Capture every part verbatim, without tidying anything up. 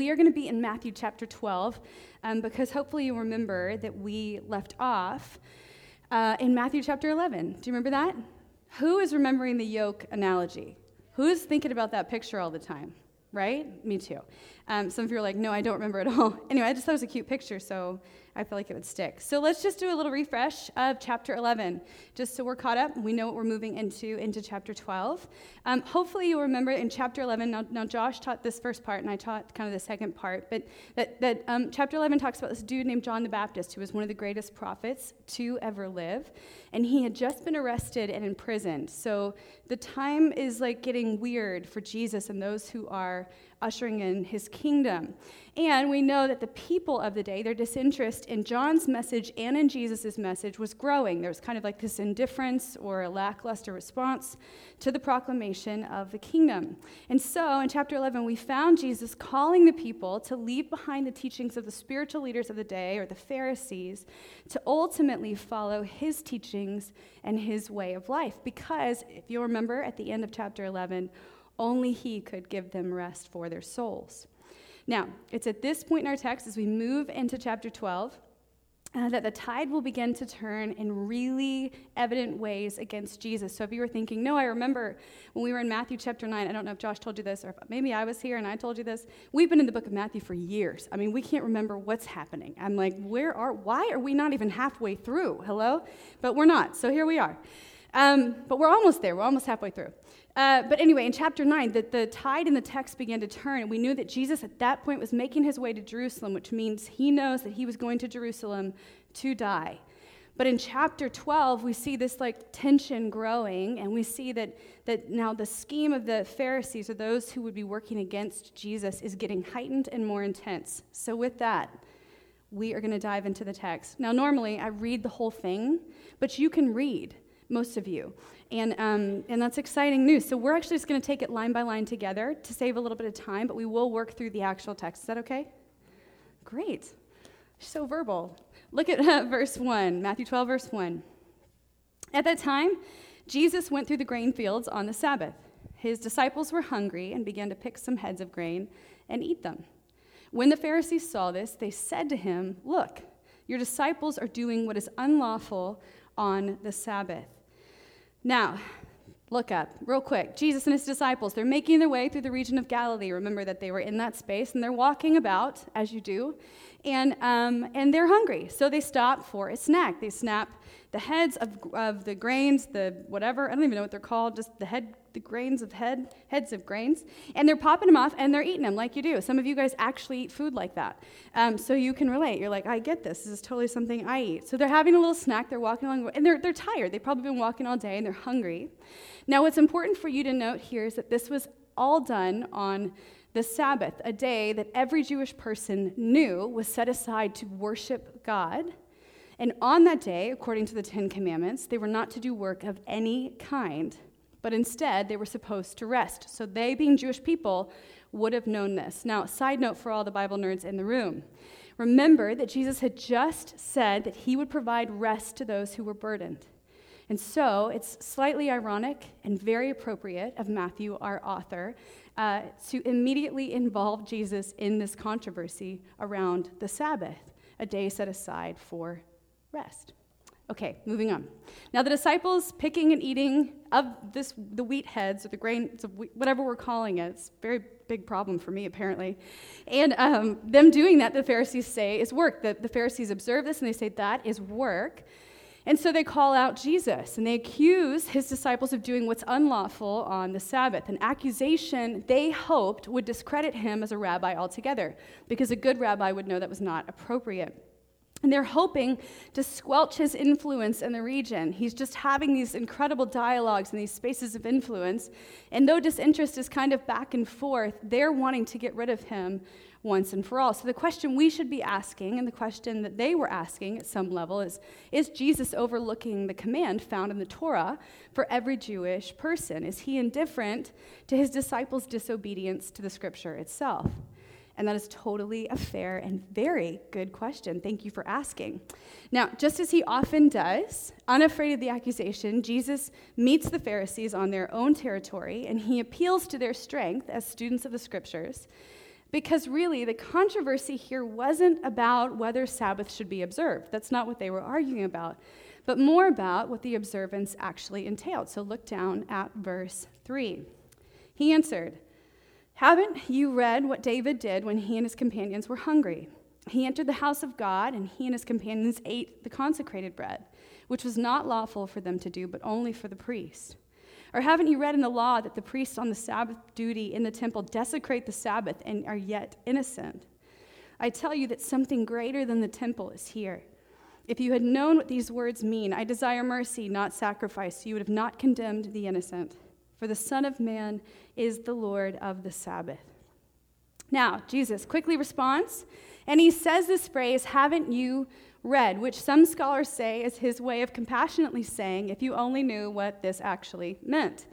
we are going to be in Matthew chapter twelve, um, because hopefully you remember that we left off uh, in Matthew chapter eleven. Do you remember that? Who is remembering the yoke analogy? Who's thinking about that picture all the time, right? Me too. Um, some of you are like, no, I don't remember at all. Anyway, I just thought it was a cute picture, so I feel like it would stick. So let's just do a little refresh of chapter eleven, just so we're caught up. We know what we're moving into, into chapter twelve. Um, hopefully you'll remember in chapter eleven, now, now Josh taught this first part, and I taught kind of the second part, but that, that um, chapter eleven talks about this dude named John the Baptist, who was one of the greatest prophets to ever live, and he had just been arrested and imprisoned. So the time is like getting weird for Jesus and those who are ushering in his kingdom. And we know that the people of the day, their disinterest in John's message and in Jesus' message was growing. There was kind of like this indifference or a lackluster response to the proclamation of the kingdom. And so in chapter eleven, we found Jesus calling the people to leave behind the teachings of the spiritual leaders of the day, or the Pharisees, to ultimately follow his teachings and his way of life. Because if you remember at the end of chapter eleven, only he could give them rest for their souls. Now, it's at this point in our text, as we move into chapter twelve, uh, that the tide will begin to turn in really evident ways against Jesus. So if you were thinking, no, I remember when we were in Matthew chapter nine, I don't know if Josh told you this, or if maybe I was here and I told you this, we've been in the book of Matthew for years. I mean, we can't remember what's happening. I'm like, where are, why are we not even halfway through? Hello? But we're not, so here we are. Um, but we're almost there. We're almost halfway through. Uh, but anyway, in chapter nine, the, the tide in the text began to turn, and we knew that Jesus at that point was making his way to Jerusalem, which means he knows that he was going to Jerusalem to die. But in chapter twelve, we see this like tension growing, and we see that, that now the scheme of the Pharisees, or those who would be working against Jesus, is getting heightened and more intense. So with that, we are going to dive into the text. Now, normally, I read the whole thing, but you can read, most of you. And um, and that's exciting news. So we're actually just going to take it line by line together to save a little bit of time, but we will work through the actual text. Is that okay? Great. So verbal. Look at uh, verse one, Matthew twelve, verse one. At that time, Jesus went through the grain fields on the Sabbath. His disciples were hungry and began to pick some heads of grain and eat them. When the Pharisees saw this, they said to him, "Look, your disciples are doing what is unlawful on the Sabbath." Now, look up real quick. Jesus and his disciples, they're making their way through the region of Galilee. Remember that they were in that space, and they're walking about, as you do, and um, and they're hungry. So they stop for a snack. They snap the heads of, of the grains, the whatever, I don't even know what they're called, just the head, the grains of head, heads of grains, and they're popping them off, and they're eating them like you do. Some of you guys actually eat food like that, um, so you can relate. You're like, I get this. This is totally something I eat. So they're having a little snack. They're walking along, and they're, they're tired. They've probably been walking all day, and they're hungry. Now, what's important for you to note here is that this was all done on the Sabbath, a day that every Jewish person knew was set aside to worship God. And on that day, according to the Ten Commandments, they were not to do work of any kind, but instead they were supposed to rest. So they, being Jewish people, would have known this. Now, side note for all the Bible nerds in the room. Remember that Jesus had just said that he would provide rest to those who were burdened. And so it's slightly ironic and very appropriate of Matthew, our author, uh, to immediately involve Jesus in this controversy around the Sabbath, a day set aside for rest. Okay, moving on. Now the disciples picking and eating of this the wheat heads or the grains of wheat, whatever we're calling it. It's a very big problem for me apparently. And um, them doing that, the Pharisees say, is work. The, the Pharisees observe this and they say that is work. And so they call out Jesus and they accuse his disciples of doing what's unlawful on the Sabbath, an accusation they hoped would discredit him as a rabbi altogether, because a good rabbi would know that was not appropriate. And they're hoping to squelch his influence in the region. He's just having these incredible dialogues and these spaces of influence. And though disinterest is kind of back and forth, they're wanting to get rid of him once and for all. So the question we should be asking, and the question that they were asking at some level, is, is Jesus overlooking the command found in the Torah for every Jewish person? Is he indifferent to his disciples' disobedience to the scripture itself? And that is totally a fair and very good question. Thank you for asking. Now, just as he often does, unafraid of the accusation, Jesus meets the Pharisees on their own territory, and he appeals to their strength as students of the scriptures Because really, the controversy here wasn't about whether Sabbath should be observed. That's not what they were arguing about, but more about what the observance actually entailed. So look down at verse three. He answered, "Haven't you read what David did when he and his companions were hungry? He entered the house of God, and he and his companions ate the consecrated bread, which was not lawful for them to do, but only for the priest. Or haven't you read in the law that the priests on the Sabbath duty in the temple desecrate the Sabbath and are yet innocent? I tell you that something greater than the temple is here. If you had known what these words mean, 'I desire mercy, not sacrifice,' you would have not condemned the innocent. For the Son of Man is the Lord of the Sabbath." Now, Jesus quickly responds, and he says this phrase, "Haven't you read?" which some scholars say is his way of compassionately saying, if you only knew what this actually meant.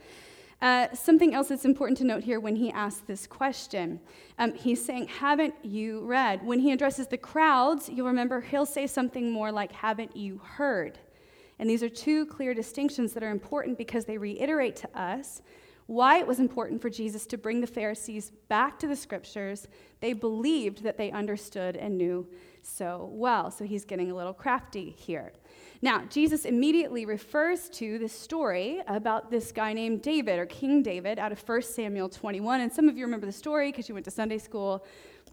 Uh, something else that's important to note here when he asks this question, um, he's saying, "Haven't you read?" When he addresses the crowds, you'll remember he'll say something more like, "Haven't you heard?" And these are two clear distinctions that are important because they reiterate to us why it was important for Jesus to bring the Pharisees back to the scriptures they believed that they understood and knew so well. So he's getting a little crafty here. Now, Jesus immediately refers to this story about this guy named David, or King David, out of First Samuel twenty-one. And some of you remember the story because you went to Sunday school.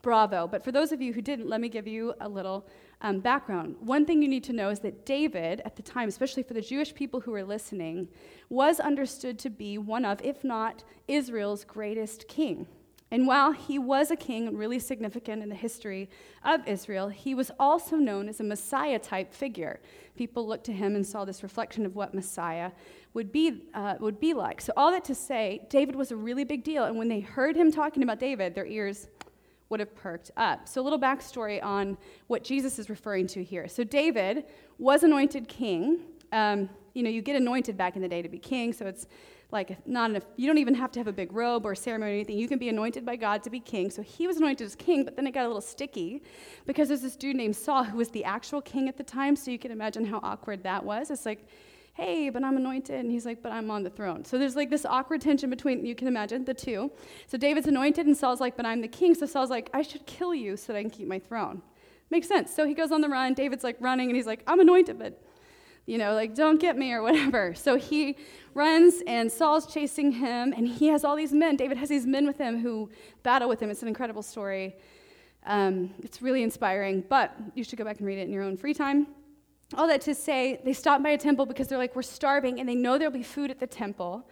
Bravo. But for those of you who didn't, let me give you a little um, background. One thing you need to know is that David, at the time, especially for the Jewish people who were listening, was understood to be one of, if not Israel's greatest king. And while he was a king really significant in the history of Israel, he was also known as a Messiah-type figure. People looked to him and saw this reflection of what Messiah would be uh, would be like. So all that to say, David was a really big deal, and when they heard him talking about David, their ears would have perked up. So a little backstory on what Jesus is referring to here. So David was anointed king. Um, you know, you get anointed back in the day to be king, so it's Like, not enough, you don't even have to have a big robe or a ceremony or anything. You can be anointed by God to be king. So he was anointed as king, but then it got a little sticky because there's this dude named Saul who was the actual king at the time. So you can imagine how awkward that was. It's like, "Hey, but I'm anointed." And he's like, "But I'm on the throne." So there's like this awkward tension between, you can imagine, the two. So David's anointed, and Saul's like, "But I'm the king." So Saul's like, "I should kill you so that I can keep my throne." Makes sense. So he goes on the run. David's like running, and he's like, "I'm anointed, but, you know, like, don't get me," or whatever. So he runs, and Saul's chasing him, and he has all these men. David has these men with him who battle with him. It's an incredible story. Um, it's really inspiring, but you should go back and read it in your own free time. All that to say, they stop by a temple because they're like, "We're starving," and they know there'll be food at the temple.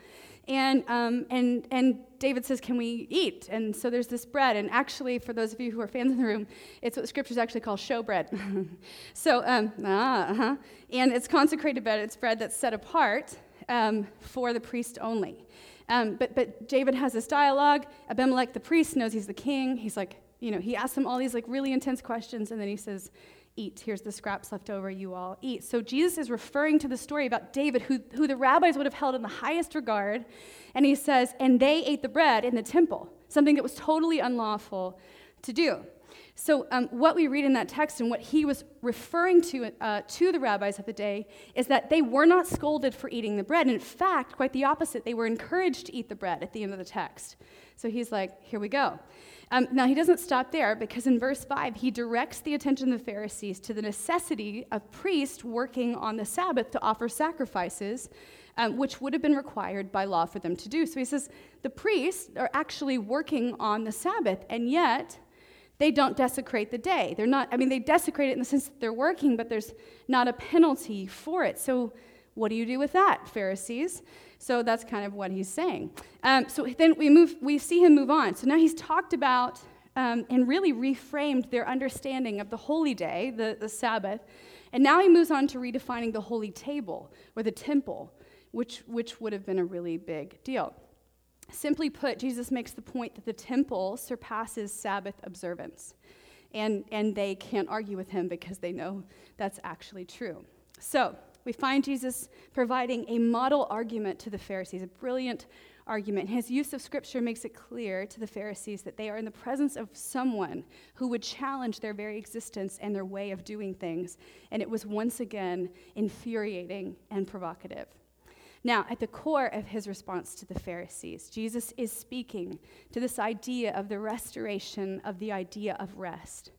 And um, and and David says, "Can we eat?" And so there's this bread. And actually, for those of you who are fans in the room, it's what scriptures actually call showbread. so um, ah, uh-huh. And it's consecrated bread. It's bread that's set apart um, for the priest only. Um, but but David has this dialogue. Abimelech, the priest, knows he's the king. He's like, you know, he asks him all these like really intense questions, and then he says, "Eat. Here's the scraps left over. You all eat." So Jesus is referring to the story about David, who, who the rabbis would have held in the highest regard. And he says, "And they ate the bread in the temple," something that was totally unlawful to do. So um, what we read in that text and what he was referring to uh, to the rabbis of the day is that they were not scolded for eating the bread. And in fact, quite the opposite. They were encouraged to eat the bread at the end of the text. So he's like, "Here we go." Um, now, he doesn't stop there, because in verse five, he directs the attention of the Pharisees to the necessity of priests working on the Sabbath to offer sacrifices, um, which would have been required by law for them to do. So he says, the priests are actually working on the Sabbath, and yet they don't desecrate the day. They're not, I mean, they desecrate it in the sense that they're working, but there's not a penalty for it. So what do you do with that, Pharisees? So that's kind of what he's saying. Um, so then we move. We see him move on. So now he's talked about um, and really reframed their understanding of the holy day, the, the Sabbath. And now he moves on to redefining the holy table or the temple, which, which would have been a really big deal. Simply put, Jesus makes the point that the temple surpasses Sabbath observance. And, and they can't argue with him because they know that's actually true. So we find Jesus providing a model argument to the Pharisees, a brilliant argument. His use of Scripture makes it clear to the Pharisees that they are in the presence of someone who would challenge their very existence and their way of doing things, and it was once again infuriating and provocative. Now, at the core of his response to the Pharisees, Jesus is speaking to this idea of the restoration of the idea of rest.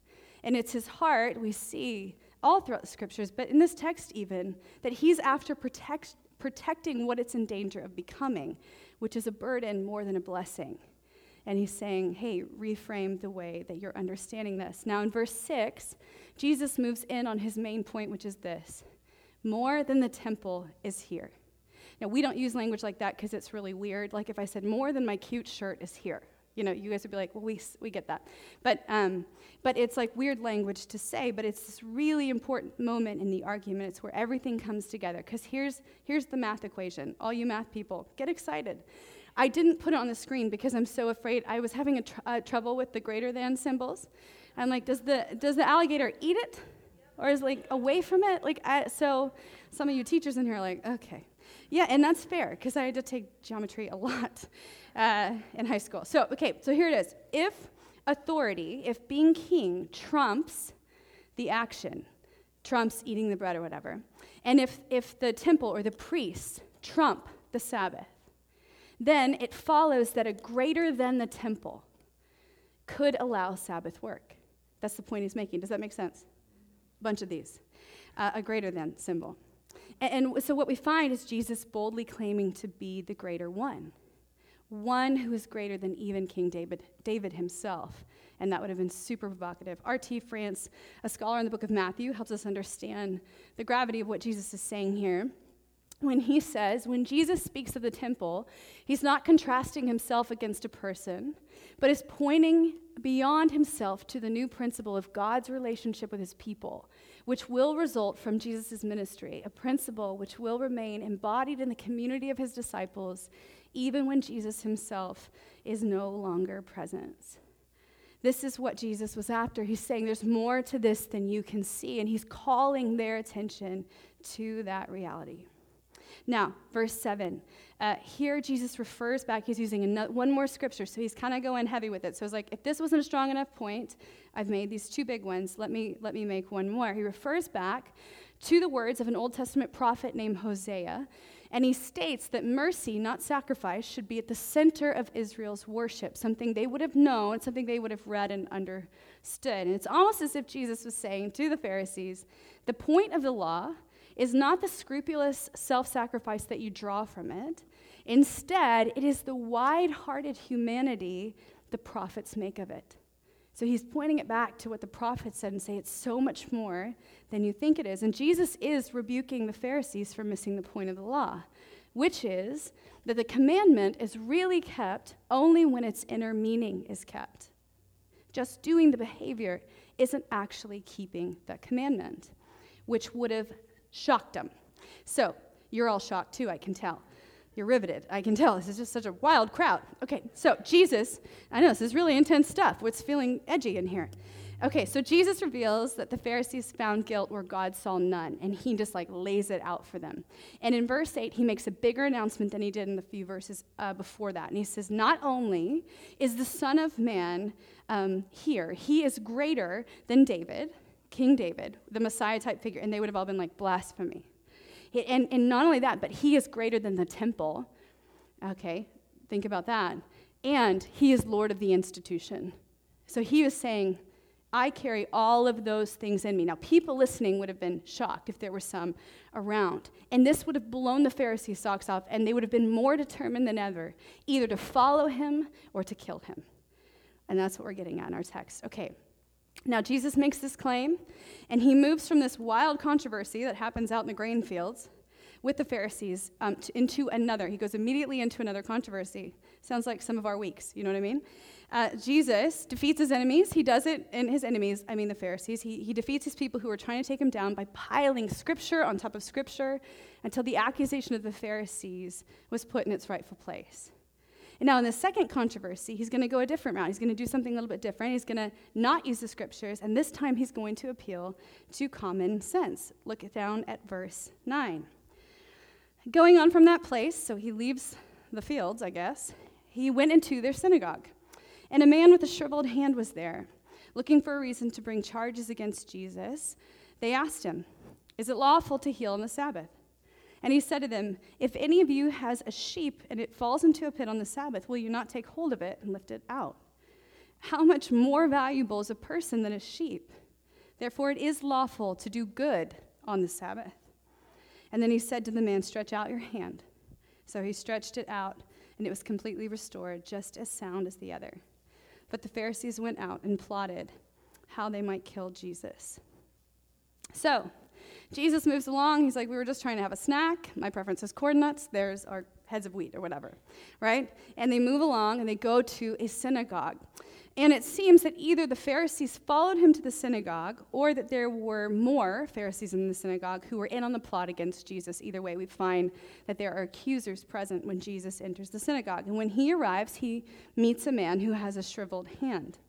And it's his heart, we see all throughout the scriptures, but in this text even, that he's after protect, protecting what it's in danger of becoming, which is a burden more than a blessing. And he's saying, hey, reframe the way that you're understanding this. Now in verse six, Jesus moves in on his main point, which is this: more than the temple is here. Now, we don't use language like that because it's really weird. Like if I said, more than my cute shirt is here, you know, you guys would be like, well, we we get that. But um, but it's like weird language to say, but it's this really important moment in the argument. It's where everything comes together. Because here's here's the math equation. All you math people, get excited. I didn't put it on the screen because I'm so afraid. I was having a tr- uh, trouble with the greater than symbols. I'm like, does the does the alligator eat it? Or is it like away from it? Like I, so some of you teachers in here are like, okay. Yeah, and that's fair, because I had to take geometry a lot uh, in high school. So, okay, so here it is. If authority, if being king trumps the action, trumps eating the bread or whatever, and if, if the temple or the priests trump the Sabbath, then it follows that a greater than the temple could allow Sabbath work. That's the point he's making. Does that make sense? A bunch of these. Uh, a greater than symbol. And so what we find is Jesus boldly claiming to be the greater one, one who is greater than even King David, David himself. And that would have been super provocative. R. T. France, a scholar in the book of Matthew, helps us understand the gravity of what Jesus is saying here. When he says, when Jesus speaks of the temple, he's not contrasting himself against a person, but is pointing beyond himself to the new principle of God's relationship with his people, which will result from Jesus' ministry, a principle which will remain embodied in the community of his disciples, even when Jesus himself is no longer present. This is what Jesus was after. He's saying there's more to this than you can see, and he's calling their attention to that reality. Now, verse seven, uh, here Jesus refers back, he's using another, one more scripture, so he's kind of going heavy with it. So it's like, if this wasn't a strong enough point, I've made these two big ones, let me let me make one more. He refers back to the words of an Old Testament prophet named Hosea, and he states that mercy, not sacrifice, should be at the center of Israel's worship, something they would have known, something they would have read and understood. And it's almost as if Jesus was saying to the Pharisees, the point of the law is not the scrupulous self-sacrifice that you draw from it. Instead, it is the wide-hearted humanity the prophets make of it. So he's pointing it back to what the prophets said and say it's so much more than you think it is. And Jesus is rebuking the Pharisees for missing the point of the law, which is that the commandment is really kept only when its inner meaning is kept. Just doing the behavior isn't actually keeping the commandment, which would have shocked them. So, you're all shocked too, I can tell. You're riveted, I can tell. This is just such a wild crowd. Okay, so Jesus, I know this is really intense stuff. It's feeling edgy in here. Okay, so Jesus reveals that the Pharisees found guilt where God saw none, and he just like lays it out for them. And in verse eight, he makes a bigger announcement than he did in the few verses uh, before that. And he says, not only is the Son of Man um, here, he is greater than David, King David, the Messiah-type figure, and they would have all been like, blasphemy. And, and not only that, but he is greater than the temple. Okay, think about that. And he is Lord of the institution. So he was saying, I carry all of those things in me. Now, people listening would have been shocked if there were some around. And this would have blown the Pharisees' socks off, and they would have been more determined than ever, either to follow him or to kill him. And that's what we're getting at in our text. Okay. Now, Jesus makes this claim, and he moves from this wild controversy that happens out in the grain fields with the Pharisees um, to, into another. He goes immediately into another controversy. Sounds like some of our weeks, you know what I mean? Uh, Jesus defeats his enemies. He does it, and his enemies, I mean the Pharisees. He, he defeats his people who are trying to take him down by piling scripture on top of scripture until the accusation of the Pharisees was put in its rightful place. Now, in the second controversy, he's going to go a different route. He's going to do something a little bit different. He's going to not use the scriptures, and this time he's going to appeal to common sense. Look down at verse nine. Going on from that place, so he leaves the fields, I guess, he went into their synagogue, and a man with a shriveled hand was there, looking for a reason to bring charges against Jesus. They asked him, "Is it lawful to heal on the Sabbath?" And he said to them, if any of you has a sheep and it falls into a pit on the Sabbath, will you not take hold of it and lift it out? How much more valuable is a person than a sheep? Therefore it is lawful to do good on the Sabbath. And then he said to the man, stretch out your hand. So he stretched it out, and it was completely restored, just as sound as the other. But the Pharisees went out and plotted how they might kill Jesus. So Jesus moves along. He's like, we were just trying to have a snack. My preference is corn nuts. There's our heads of wheat or whatever, right? And they move along, and they go to a synagogue. And it seems that either the Pharisees followed him to the synagogue, or that there were more Pharisees in the synagogue who were in on the plot against Jesus. Either way, we find that there are accusers present when Jesus enters the synagogue. And when he arrives, he meets a man who has a shriveled hand.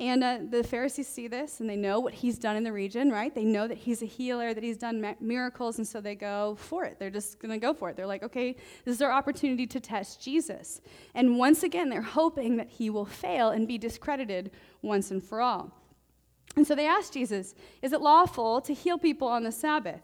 And uh, the Pharisees see this, and they know what he's done in the region, right? They know that he's a healer, that he's done ma- miracles, and so they go for it. They're just going to go for it. They're like, okay, this is our opportunity to test Jesus. And once again, they're hoping that he will fail and be discredited once and for all. And so they ask Jesus, is it lawful to heal people on the Sabbath?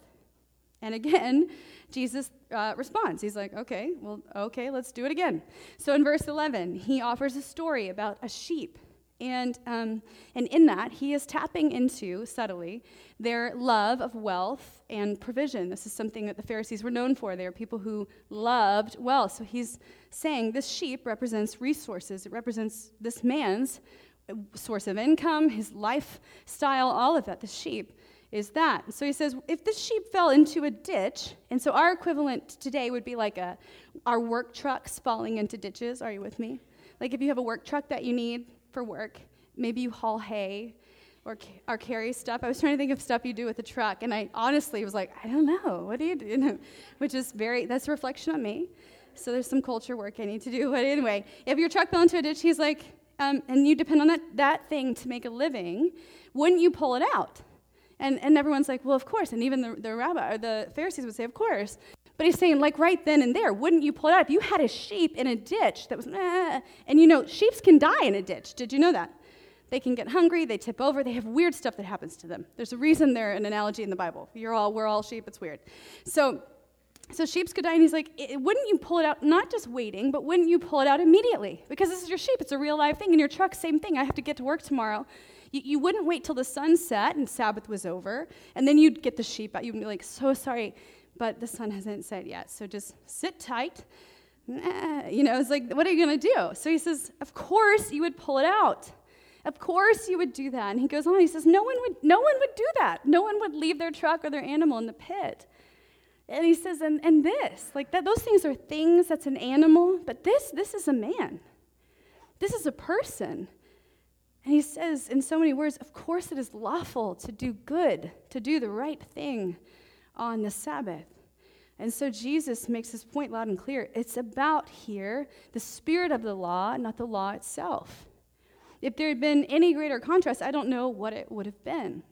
And again, Jesus uh, responds. He's like, okay, well, okay, let's do it again. So in verse eleven, he offers a story about a sheep. And um, and in that, he is tapping into, subtly, their love of wealth and provision. This is something that the Pharisees were known for. They were people who loved wealth. So he's saying this sheep represents resources. It represents this man's source of income, his lifestyle, all of that. The sheep is that. So he says, if this sheep fell into a ditch, and so our equivalent today would be like a our work trucks falling into ditches. Are you with me? Like if you have a work truck that you need for work, maybe you haul hay or, or carry stuff. I was trying to think of stuff you do with a truck, and I honestly was like, I don't know, what do you do? Which is very, that's a reflection on me. So there's some culture work I need to do. But anyway, if your truck fell into a ditch, he's like, um, and you depend on that, that thing to make a living, wouldn't you pull it out? And and everyone's like, well, of course. And even the, the rabbi or the Pharisees would say, of course. But he's saying, like, right then and there, wouldn't you pull it out? If you had a sheep in a ditch that was, nah, and you know, sheep can die in a ditch. Did you know that? They can get hungry. They tip over. They have weird stuff that happens to them. There's a reason they're an analogy in the Bible. You're all, we're all sheep. It's weird. So, so sheep could die, and he's like, wouldn't you pull it out, not just waiting, but wouldn't you pull it out immediately? Because this is your sheep. It's a real live thing. And your truck, same thing. I have to get to work tomorrow. You, you wouldn't wait till the sun set and Sabbath was over, and then you'd get the sheep out. You'd be like, so sorry, but the sun hasn't set yet, so just sit tight. Nah, you know, it's like, what are you going to do? So he says, of course you would pull it out. Of course you would do that. And he goes on, he says, no one would no one would do that. No one would leave their truck or their animal in the pit. And he says, and, and this, like that, those things are things, that's an animal, but this, this is a man. This is a person. And he says in so many words, of course it is lawful to do good, to do the right thing on the Sabbath. And so Jesus makes his point loud and clear. It's about here the spirit of the law, not the law itself. If there had been any greater contrast, I don't know what it would have been.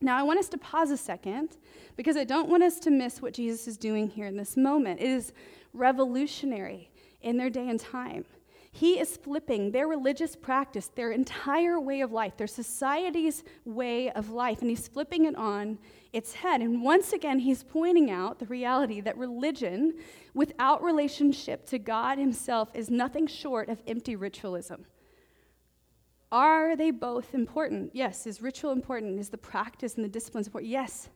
Now, I want us to pause a second, because I don't want us to miss what Jesus is doing here in this moment. It is revolutionary in their day and time. He is flipping their religious practice, their entire way of life, their society's way of life, and he's flipping it on its head. And once again, he's pointing out the reality that religion without relationship to God himself is nothing short of empty ritualism. Are they both important? Yes. Is ritual important? Is the practice and the disciplines important? Yes.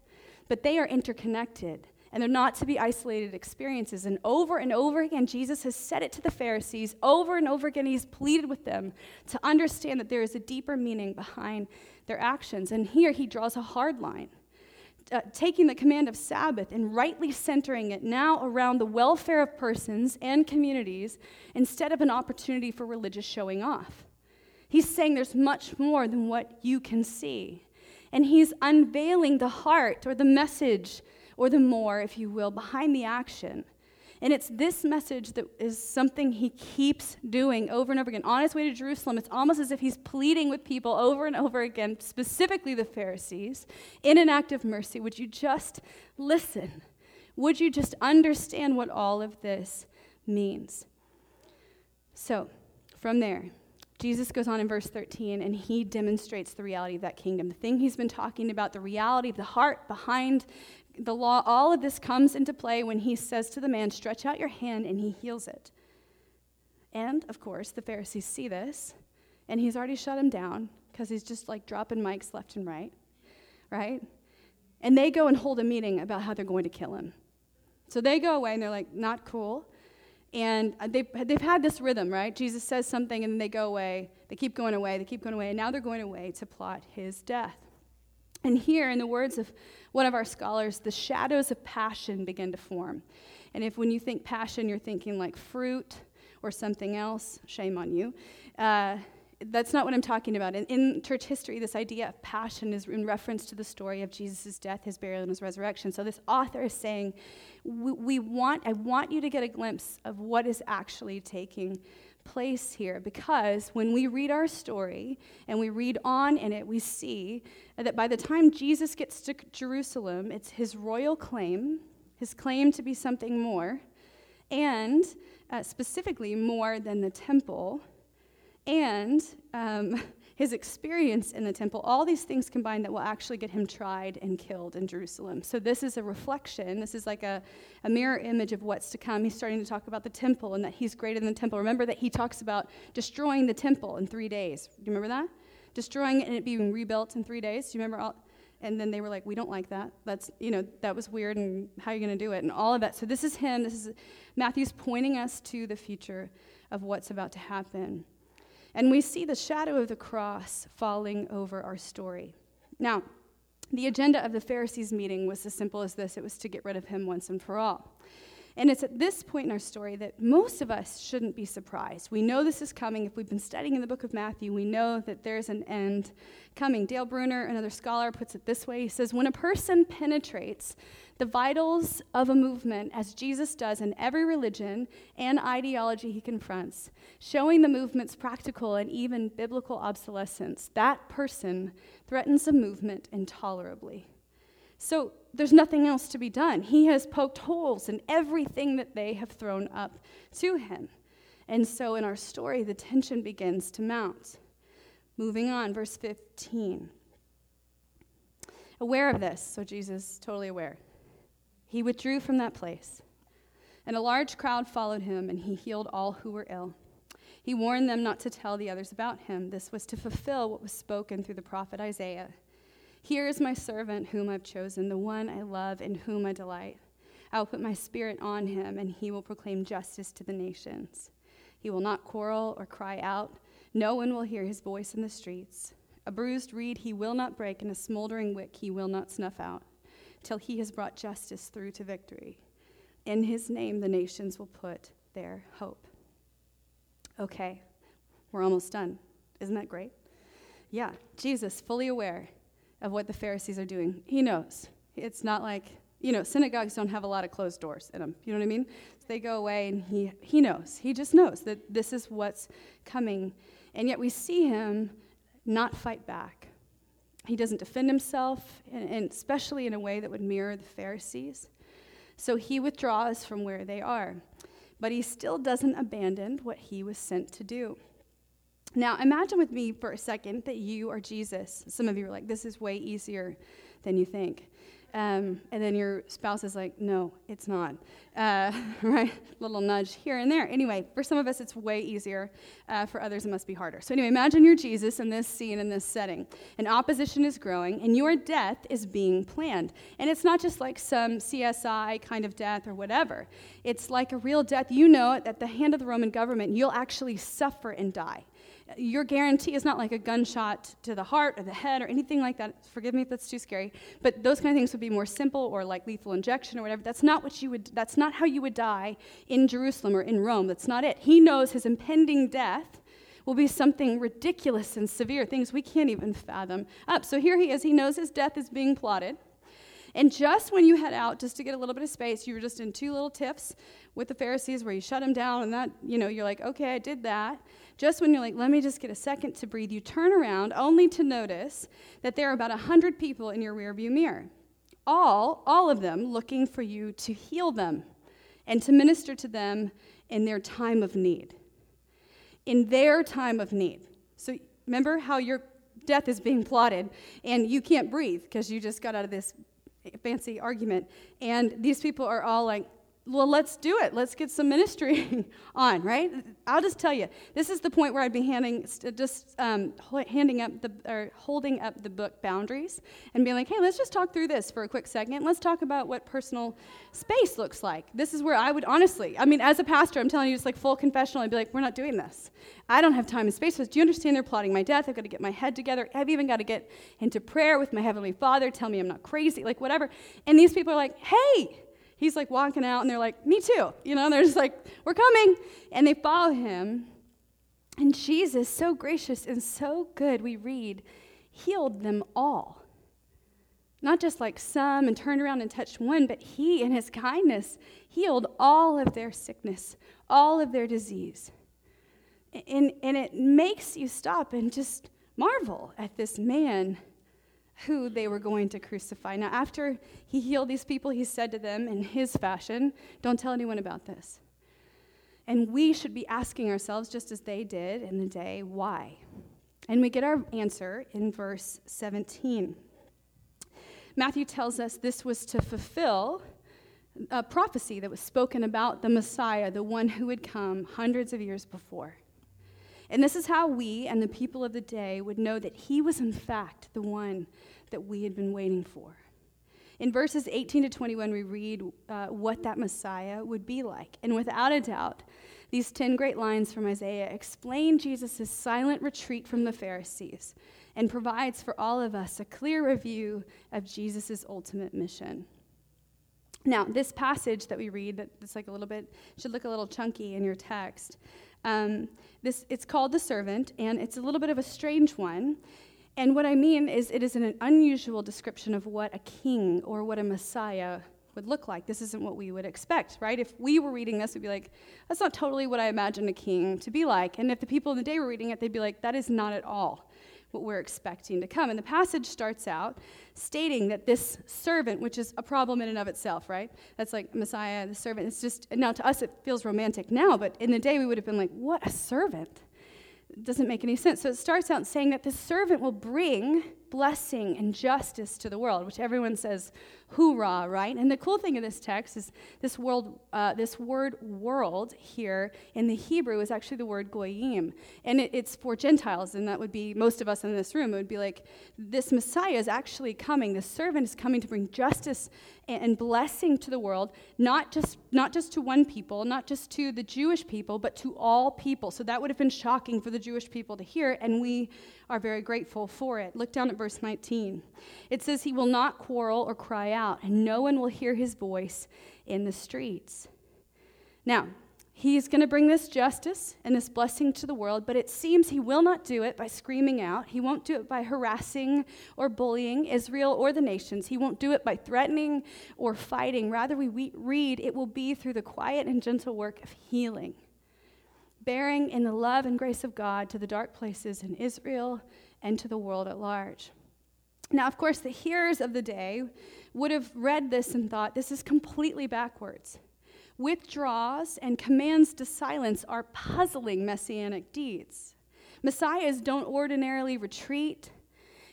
But they are interconnected. And they're not to be isolated experiences. And over and over again, Jesus has said it to the Pharisees. Over and over again, he's pleaded with them to understand that there is a deeper meaning behind their actions. And here he draws a hard line, uh, taking the command of Sabbath and rightly centering it now around the welfare of persons and communities instead of an opportunity for religious showing off. He's saying there's much more than what you can see. And he's unveiling the heart or the message, or the more, if you will, behind the action. And it's this message that is something he keeps doing over and over again. On his way to Jerusalem, it's almost as if he's pleading with people over and over again, specifically the Pharisees, in an act of mercy. Would you just listen? Would you just understand what all of this means? So, from there, Jesus goes on in verse thirteen, and he demonstrates the reality of that kingdom. The thing he's been talking about, the reality of the heart behind the law, all of this comes into play when he says to the man, stretch out your hand, and he heals it. And, of course, the Pharisees see this, and he's already shut him down because he's just, like, dropping mics left and right, right? And they go and hold a meeting about how they're going to kill him. So they go away, and they're like, not cool. And they've, they've had this rhythm, right? Jesus says something, and then they go away. They keep going away. They keep going away. And now they're going away to plot his death. And here, in the words of one of our scholars, the shadows of passion begin to form. And if when you think passion, you're thinking like fruit or something else, shame on you. Uh, that's not what I'm talking about. In, in church history, this idea of passion is in reference to the story of Jesus' death, his burial, and his resurrection. So this author is saying, we, we want, I want you to get a glimpse of what is actually taking place here, because when we read our story and we read on in it, we see that by the time Jesus gets to Jerusalem, it's his royal claim, his claim to be something more, and uh, specifically more than the temple, and um, his experience in the temple, all these things combined that will actually get him tried and killed in Jerusalem. So this is a reflection. This is like a, a mirror image of what's to come. He's starting to talk about the temple and that he's greater than the temple. Remember that he talks about destroying the temple in three days. Do you remember that? Destroying it and it being rebuilt in three days. Do you remember all? And then they were like, we don't like that. That's, you know, that was weird, and how are you going to do it? And all of that. So this is him. This is Matthew's pointing us to the future of what's about to happen. And we see the shadow of the cross falling over our story. Now, the agenda of the Pharisees' meeting was as simple as this. It was to get rid of him once and for all. And it's at this point in our story that most of us shouldn't be surprised. We know this is coming. If we've been studying in the book of Matthew, we know that there's an end coming. Dale Bruner, another scholar, puts it this way. He says, when a person penetrates the vitals of a movement, as Jesus does in every religion and ideology he confronts, showing the movement's practical and even biblical obsolescence, that person threatens the movement intolerably. So there's nothing else to be done. He has poked holes in everything that they have thrown up to him. And so in our story, the tension begins to mount. Moving on, verse fifteen. Aware of this, so Jesus, totally aware, he withdrew from that place. And a large crowd followed him, and he healed all who were ill. He warned them not to tell the others about him. This was to fulfill what was spoken through the prophet Isaiah. Here is my servant whom I've chosen, the one I love and whom I delight. I will put my spirit on him, and he will proclaim justice to the nations. He will not quarrel or cry out. No one will hear his voice in the streets. A bruised reed he will not break, and a smoldering wick he will not snuff out, till he has brought justice through to victory. In his name the nations will put their hope. Okay, we're almost done. Isn't that great? Yeah, Jesus, fully aware of what the Pharisees are doing. He knows. It's not like, you know, synagogues don't have a lot of closed doors in them. You know what I mean? So they go away, and he he knows. He just knows that this is what's coming. And yet we see him not fight back. He doesn't defend himself, and, and especially in a way that would mirror the Pharisees. So he withdraws from where they are. But he still doesn't abandon what he was sent to do. Now, imagine with me for a second that you are Jesus. Some of you are like, this is way easier than you think. Um, and then your spouse is like, no, it's not. Uh, right? Little nudge here and there. Anyway, for some of us, it's way easier. Uh, for others, it must be harder. So anyway, imagine you're Jesus in this scene, in this setting. And opposition is growing, and your death is being planned. And it's not just like some C S I kind of death or whatever. It's like a real death. You know, at the hand of the Roman government, you'll actually suffer and die. Your guarantee is not like a gunshot to the heart or the head or anything like that. Forgive me if that's too scary. But those kind of things would be more simple, or like lethal injection or whatever. That's not what you would, that's not how you would die in Jerusalem or in Rome. That's not it. He knows his impending death will be something ridiculous and severe, things we can't even fathom up. So here he is. He knows his death is being plotted. And just when you head out, just to get a little bit of space, you were just in two little tiffs with the Pharisees where you shut him down, and that, you know, you're like, okay, I did that. Just when you're like, let me just get a second to breathe, you turn around only to notice that there are about one hundred people in your rearview mirror, all, all of them looking for you to heal them and to minister to them in their time of need, in their time of need. So remember how your death is being plotted, and you can't breathe because you just got out of this fancy argument. And these people are all like, well, let's do it. Let's get some ministry on, right? I'll just tell you, this is the point where I'd be handing, just um, handing up the, or holding up the book Boundaries and being like, hey, let's just talk through this for a quick second. Let's talk about what personal space looks like. This is where I would honestly, I mean, as a pastor, I'm telling you, it's like full confessional. I'd be like, we're not doing this. I don't have time and space for this. Do you understand they're plotting my death? I've got to get my head together. I've even got to get into prayer with my Heavenly Father. Tell me I'm not crazy, like whatever. And these people are like, hey. He's like walking out, and they're like, me too. You know, and they're just like, we're coming. And they follow him. And Jesus, so gracious and so good, we read, healed them all. Not just like some and turned around and touched one, but he, in his kindness, healed all of their sickness, all of their disease. And, and it makes you stop and just marvel at this man who they were going to crucify. Now, after he healed these people, he said to them in his fashion, don't tell anyone about this. And we should be asking ourselves, just as they did in the day, why? And we get our answer in verse seventeen. Matthew tells us this was to fulfill a prophecy that was spoken about the Messiah, the one who would come hundreds of years before. And this is how we and the people of the day would know that he was, in fact, the one that we had been waiting for. In verses eighteen to twenty-one, we read uh, what that Messiah would be like. And without a doubt, these ten great lines from Isaiah explain Jesus' silent retreat from the Pharisees and provides for all of us a clear review of Jesus' ultimate mission. Now, this passage that we read, that's like a little bit, should look a little chunky in your text. Um, this it's called The Servant, and it's a little bit of a strange one. And what I mean is it is an unusual description of what a king or what a Messiah would look like. This isn't what we would expect, right? If we were reading this, we'd be like, that's not totally what I imagined a king to be like. And if the people in the day were reading it, they'd be like, that is not at all what we're expecting to come. And the passage starts out stating that this servant, which is a problem in and of itself, right? That's like Messiah, the servant. It's just, now to us it feels romantic now, but in the day we would have been like, what, a servant? It doesn't make any sense. So it starts out saying that this servant will bring blessing and justice to the world, which everyone says, hoorah, right? And the cool thing of this text is this, world, uh, this word world here in the Hebrew is actually the word goyim, and it, it's for Gentiles, and that would be most of us in this room. It would be like, this Messiah is actually coming. This servant is coming to bring justice and, and blessing to the world, not just, not just to one people, not just to the Jewish people, but to all people. So that would have been shocking for the Jewish people to hear, and we are very grateful for it. Look down at verse nineteen. It says, he will not quarrel or cry out, and no one will hear his voice in the streets. Now, he's going to bring this justice and this blessing to the world, but it seems he will not do it by screaming out. He won't do it by harassing or bullying Israel or the nations. He won't do it by threatening or fighting. Rather, we read, it will be through the quiet and gentle work of healing, bearing in the love and grace of God to the dark places in Israel and to the world at large. Now, of course, the hearers of the day would have read this and thought, this is completely backwards. Withdraws and commands to silence are puzzling messianic deeds. Messiahs don't ordinarily retreat.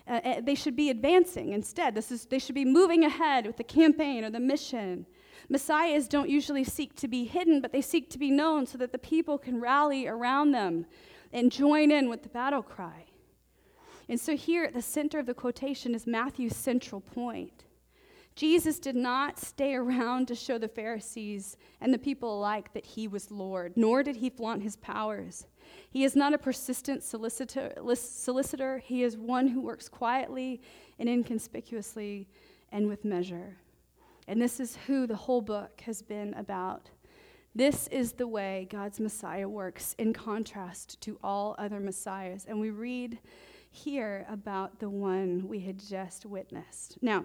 Uh, they should be advancing instead. This is, they should be moving ahead with the campaign or the mission. Messiahs don't usually seek to be hidden, but they seek to be known so that the people can rally around them and join in with the battle cry. And so here at the center of the quotation is Matthew's central point. Jesus did not stay around to show the Pharisees and the people alike that he was Lord, nor did he flaunt his powers. He is not a persistent solicitor. solicitor. He is one who works quietly and inconspicuously and with measure. And this is who the whole book has been about. This is the way God's Messiah works in contrast to all other messiahs. And we read here about the one we had just witnessed. Now,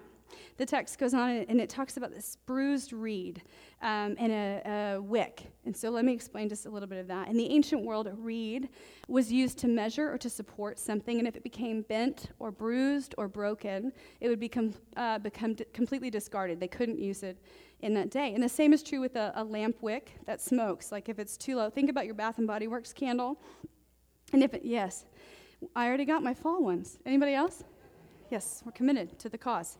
the text goes on and it talks about this bruised reed um, and a, a wick. And so let me explain just a little bit of that. In the ancient world, a reed was used to measure or to support something, and if it became bent or bruised or broken, it would become, uh, become d- completely discarded. They couldn't use it in that day. And the same is true with a, a lamp wick that smokes. Like if it's too low, think about your Bath and Body Works candle. And if it, yes, I already got my fall ones. Anybody else? Yes, we're committed to the cause.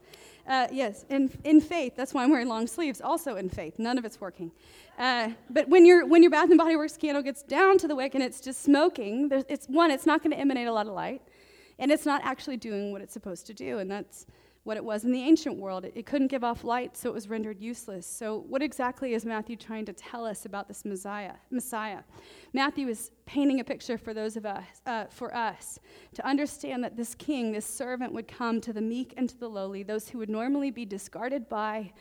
Uh, yes, in in faith. That's why I'm wearing long sleeves. Also in faith. None of it's working. Uh, but when your when your Bath and Body Works candle gets down to the wick and it's just smoking, there's, it's one. It's not going to emanate a lot of light, and it's not actually doing what it's supposed to do. And that's what it was in the ancient world. It, it couldn't give off light, so it was rendered useless. So what exactly is Matthew trying to tell us about this Messiah? Messiah. Matthew is painting a picture for those of us, uh, for us, to understand that this king, this servant, would come to the meek and to the lowly, those who would normally be discarded by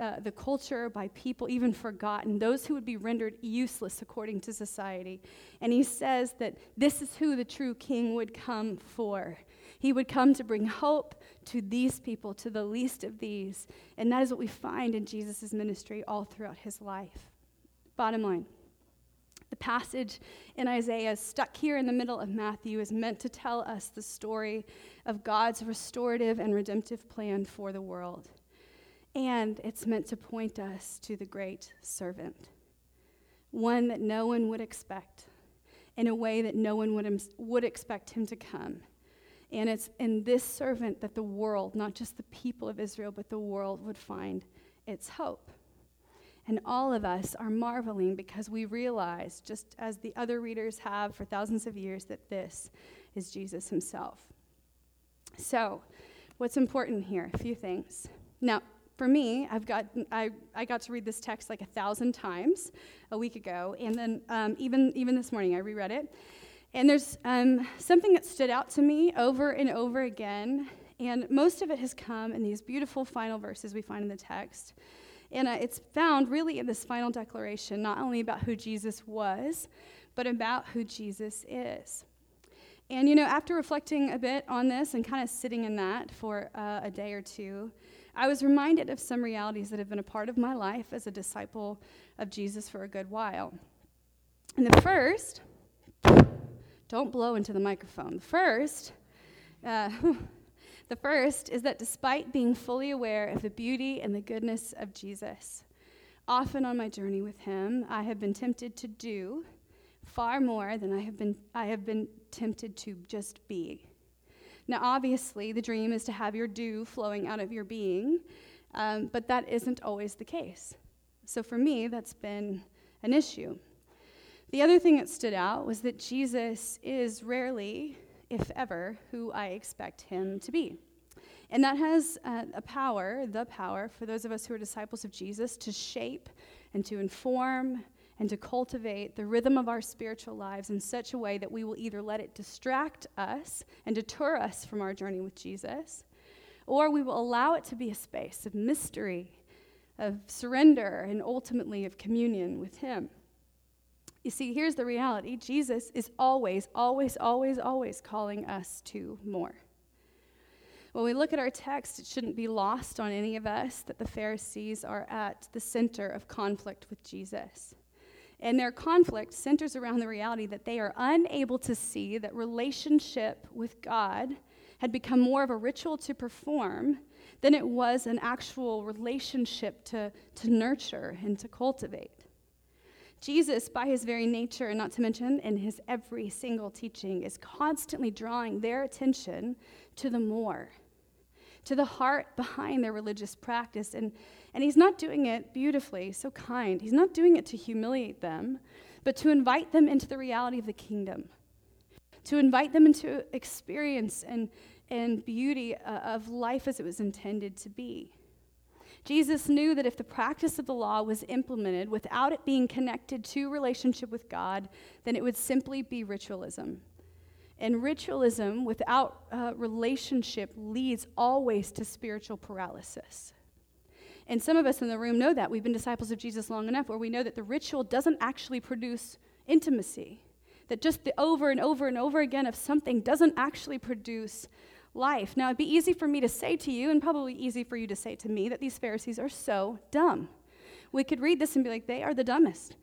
uh, the culture, by people, even forgotten, those who would be rendered useless according to society. And he says that this is who the true king would come for. He would come to bring hope to these people, to the least of these. And that is what we find in Jesus' ministry all throughout his life. Bottom line, the passage in Isaiah stuck here in the middle of Matthew is meant to tell us the story of God's restorative and redemptive plan for the world. And it's meant to point us to the great servant, one that no one would expect, in a way that no one would, im- would expect him to come. And it's in this servant that the world, not just the people of Israel, but the world would find its hope. And all of us are marveling because we realize, just as the other readers have for thousands of years, that this is Jesus himself. So, what's important here? A few things. Now, for me, I've got I, I got to read this text like a thousand times a week ago, and then um, even even this morning I reread it. And there's um, something that stood out to me over and over again, and most of it has come in these beautiful final verses we find in the text. And uh, it's found really in this final declaration, not only about who Jesus was, but about who Jesus is. And, you know, after reflecting a bit on this and kind of sitting in that for uh, a day or two, I was reminded of some realities that have been a part of my life as a disciple of Jesus for a good while. And the first... Don't blow into the microphone. The first, uh, the first is that despite being fully aware of the beauty and the goodness of Jesus, often on my journey with him, I have been tempted to do far more than I have been, I have been tempted to just be. Now, obviously, the dream is to have your do flowing out of your being, um, but that isn't always the case. So for me, that's been an issue. The other thing that stood out was that Jesus is rarely, if ever, who I expect him to be. And that has uh, a power, the power, for those of us who are disciples of Jesus to shape and to inform and to cultivate the rhythm of our spiritual lives in such a way that we will either let it distract us and deter us from our journey with Jesus, or we will allow it to be a space of mystery, of surrender, and ultimately of communion with him. You see, here's the reality. Jesus is always, always, always, always calling us to more. When we look at our text, it shouldn't be lost on any of us that the Pharisees are at the center of conflict with Jesus. And their conflict centers around the reality that they are unable to see that relationship with God had become more of a ritual to perform than it was an actual relationship to, to nurture and to cultivate. Jesus, by his very nature, and not to mention in his every single teaching, is constantly drawing their attention to the more, to the heart behind their religious practice. And, and he's not doing it beautifully, so kind. He's not doing it to humiliate them, but to invite them into the reality of the kingdom, to invite them into experience and, and beauty of life as it was intended to be. Jesus knew that if the practice of the law was implemented without it being connected to relationship with God, then it would simply be ritualism. And ritualism without uh, relationship leads always to spiritual paralysis. And some of us in the room know that. We've been disciples of Jesus long enough where we know that the ritual doesn't actually produce intimacy, that just the over and over and over again of something doesn't actually produce life. Now, it'd be easy for me to say to you, and probably easy for you to say to me, that these Pharisees are so dumb. We could read this and be like, they are the dumbest.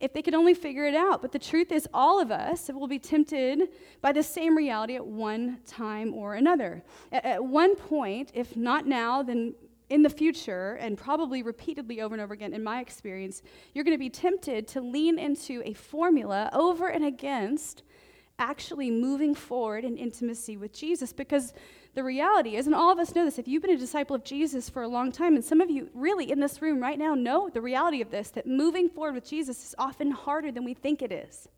If they could only figure it out. But the truth is, all of us will be tempted by the same reality at one time or another. At one point, if not now, then in the future, and probably repeatedly over and over again in my experience, you're going to be tempted to lean into a formula over and against actually moving forward in intimacy with Jesus, because the reality is, and all of us know this, if you've been a disciple of Jesus for a long time, and some of you really in this room right now know the reality of this, that moving forward with Jesus is often harder than we think it is.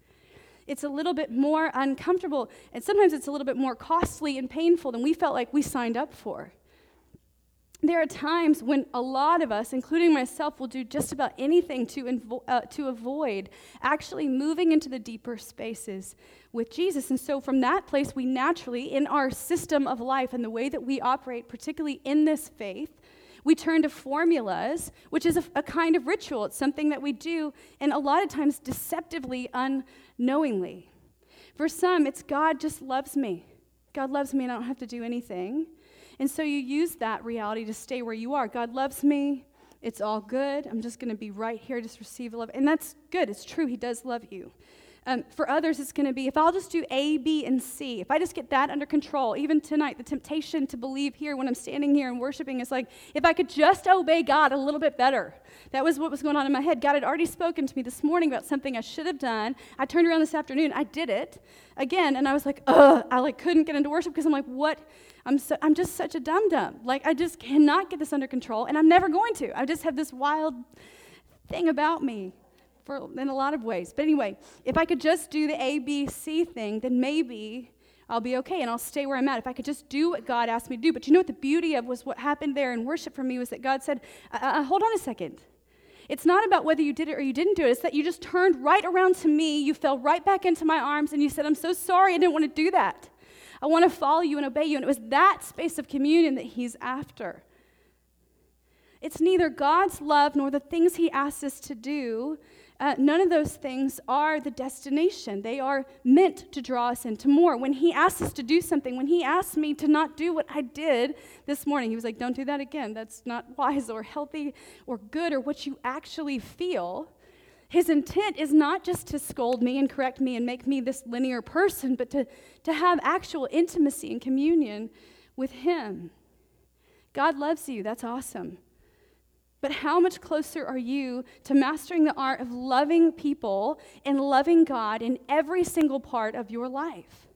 It's a little bit more uncomfortable, and sometimes it's a little bit more costly and painful than we felt like we signed up for. There are times when a lot of us, including myself, will do just about anything to invo- uh, to avoid actually moving into the deeper spaces with Jesus. And so from that place, we naturally, in our system of life and the way that we operate, particularly in this faith, we turn to formulas, which is a, a kind of ritual. It's something that we do, and a lot of times deceptively, unknowingly. For some, it's God just loves me. God loves me and I don't have to do anything. And so you use that reality to stay where you are. God loves me. It's all good. I'm just going to be right here, just receive love. And that's good. It's true. He does love you. Um, for others, it's going to be, if I'll just do A, B, and C, if I just get that under control, even tonight, the temptation to believe here when I'm standing here and worshiping is like, if I could just obey God a little bit better. That was what was going on in my head. God had already spoken to me this morning about something I should have done. I turned around this afternoon. I did it again, and I was like, ugh. I like couldn't get into worship because I'm like, what? I'm so, I'm just such a dum-dum. Like, I just cannot get this under control, and I'm never going to. I just have this wild thing about me. For, in a lot of ways. But anyway, if I could just do the A, B, C thing, then maybe I'll be okay and I'll stay where I'm at. If I could just do what God asked me to do. But you know what the beauty of was what happened there in worship for me was that God said, uh, hold on a second. It's not about whether you did it or you didn't do it. It's that you just turned right around to me. You fell right back into my arms and you said, I'm so sorry. I didn't want to do that. I want to follow you and obey you. And it was that space of communion that he's after. It's neither God's love nor the things he asks us to do. Uh, none of those things are the destination. They are meant to draw us into more. When he asks us to do something, when he asked me to not do what I did this morning, he was like, don't do that again. That's not wise or healthy or good or what you actually feel. His intent is not just to scold me and correct me and make me this linear person, but to, to have actual intimacy and communion with him. God loves you. That's awesome. But how much closer are you to mastering the art of loving people and loving God in every single part of your life?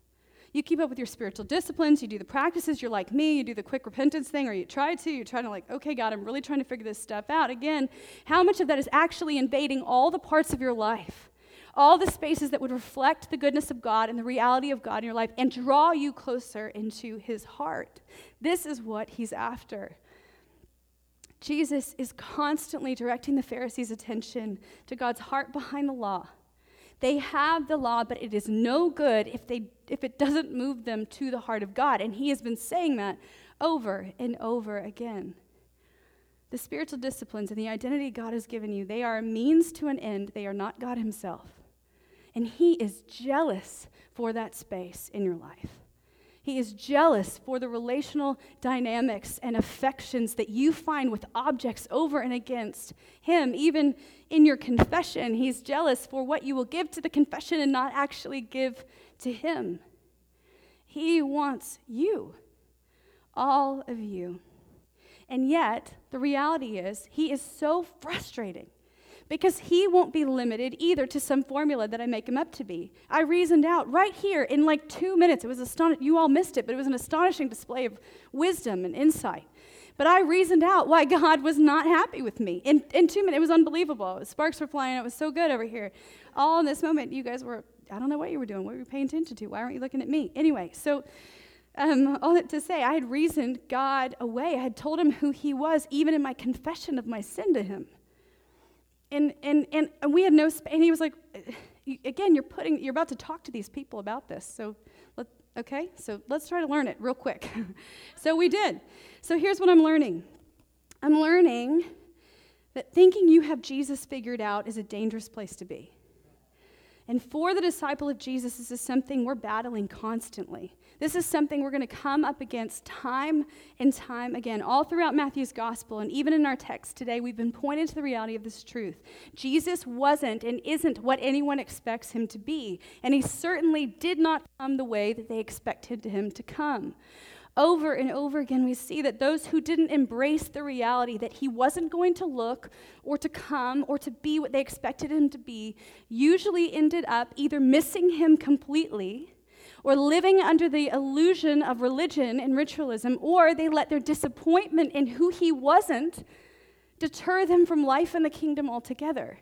You keep up with your spiritual disciplines, you do the practices, you're like me, you do the quick repentance thing, or you try to, you're trying to like, okay, God, I'm really trying to figure this stuff out. Again, how much of that is actually invading all the parts of your life, all the spaces that would reflect the goodness of God and the reality of God in your life and draw you closer into his heart? This is what he's after. Jesus is constantly directing the Pharisees' attention to God's heart behind the law. They have the law, but it is no good if they if it doesn't move them to the heart of God. And he has been saying that over and over again. The spiritual disciplines and the identity God has given you, they are a means to an end. They are not God himself. And he is jealous for that space in your life. He is jealous for the relational dynamics and affections that you find with objects over and against him. Even in your confession, he's jealous for what you will give to the confession and not actually give to him. He wants you, all of you. And yet, the reality is, he is so frustrating because he won't be limited either to some formula that I make him up to be. I reasoned out right here in like two minutes. It was astonishing. You all missed it, but it was an astonishing display of wisdom and insight. But I reasoned out why God was not happy with me. In, in two minutes, it was unbelievable. Sparks were flying. It was so good over here. All in this moment, you guys were, I don't know what you were doing. What were you paying attention to? Why aren't you looking at me? Anyway, so um, all that to say, I had reasoned God away. I had told him who he was, even in my confession of my sin to him. And and and we had no space. And he was like, again, you're putting, you're about to talk to these people about this. So, let, okay, so let's try to learn it real quick. So we did. So here's what I'm learning. I'm learning that thinking you have Jesus figured out is a dangerous place to be. And for the disciple of Jesus, this is something we're battling constantly. This is something we're going to come up against time and time again. All throughout Matthew's gospel, and even in our text today, we've been pointed to the reality of this truth. Jesus wasn't and isn't what anyone expects him to be, and he certainly did not come the way that they expected him to come. Over and over again, we see that those who didn't embrace the reality that he wasn't going to look or to come or to be what they expected him to be usually ended up either missing him completely or living under the illusion of religion and ritualism, or they let their disappointment in who he wasn't deter them from life in the kingdom altogether.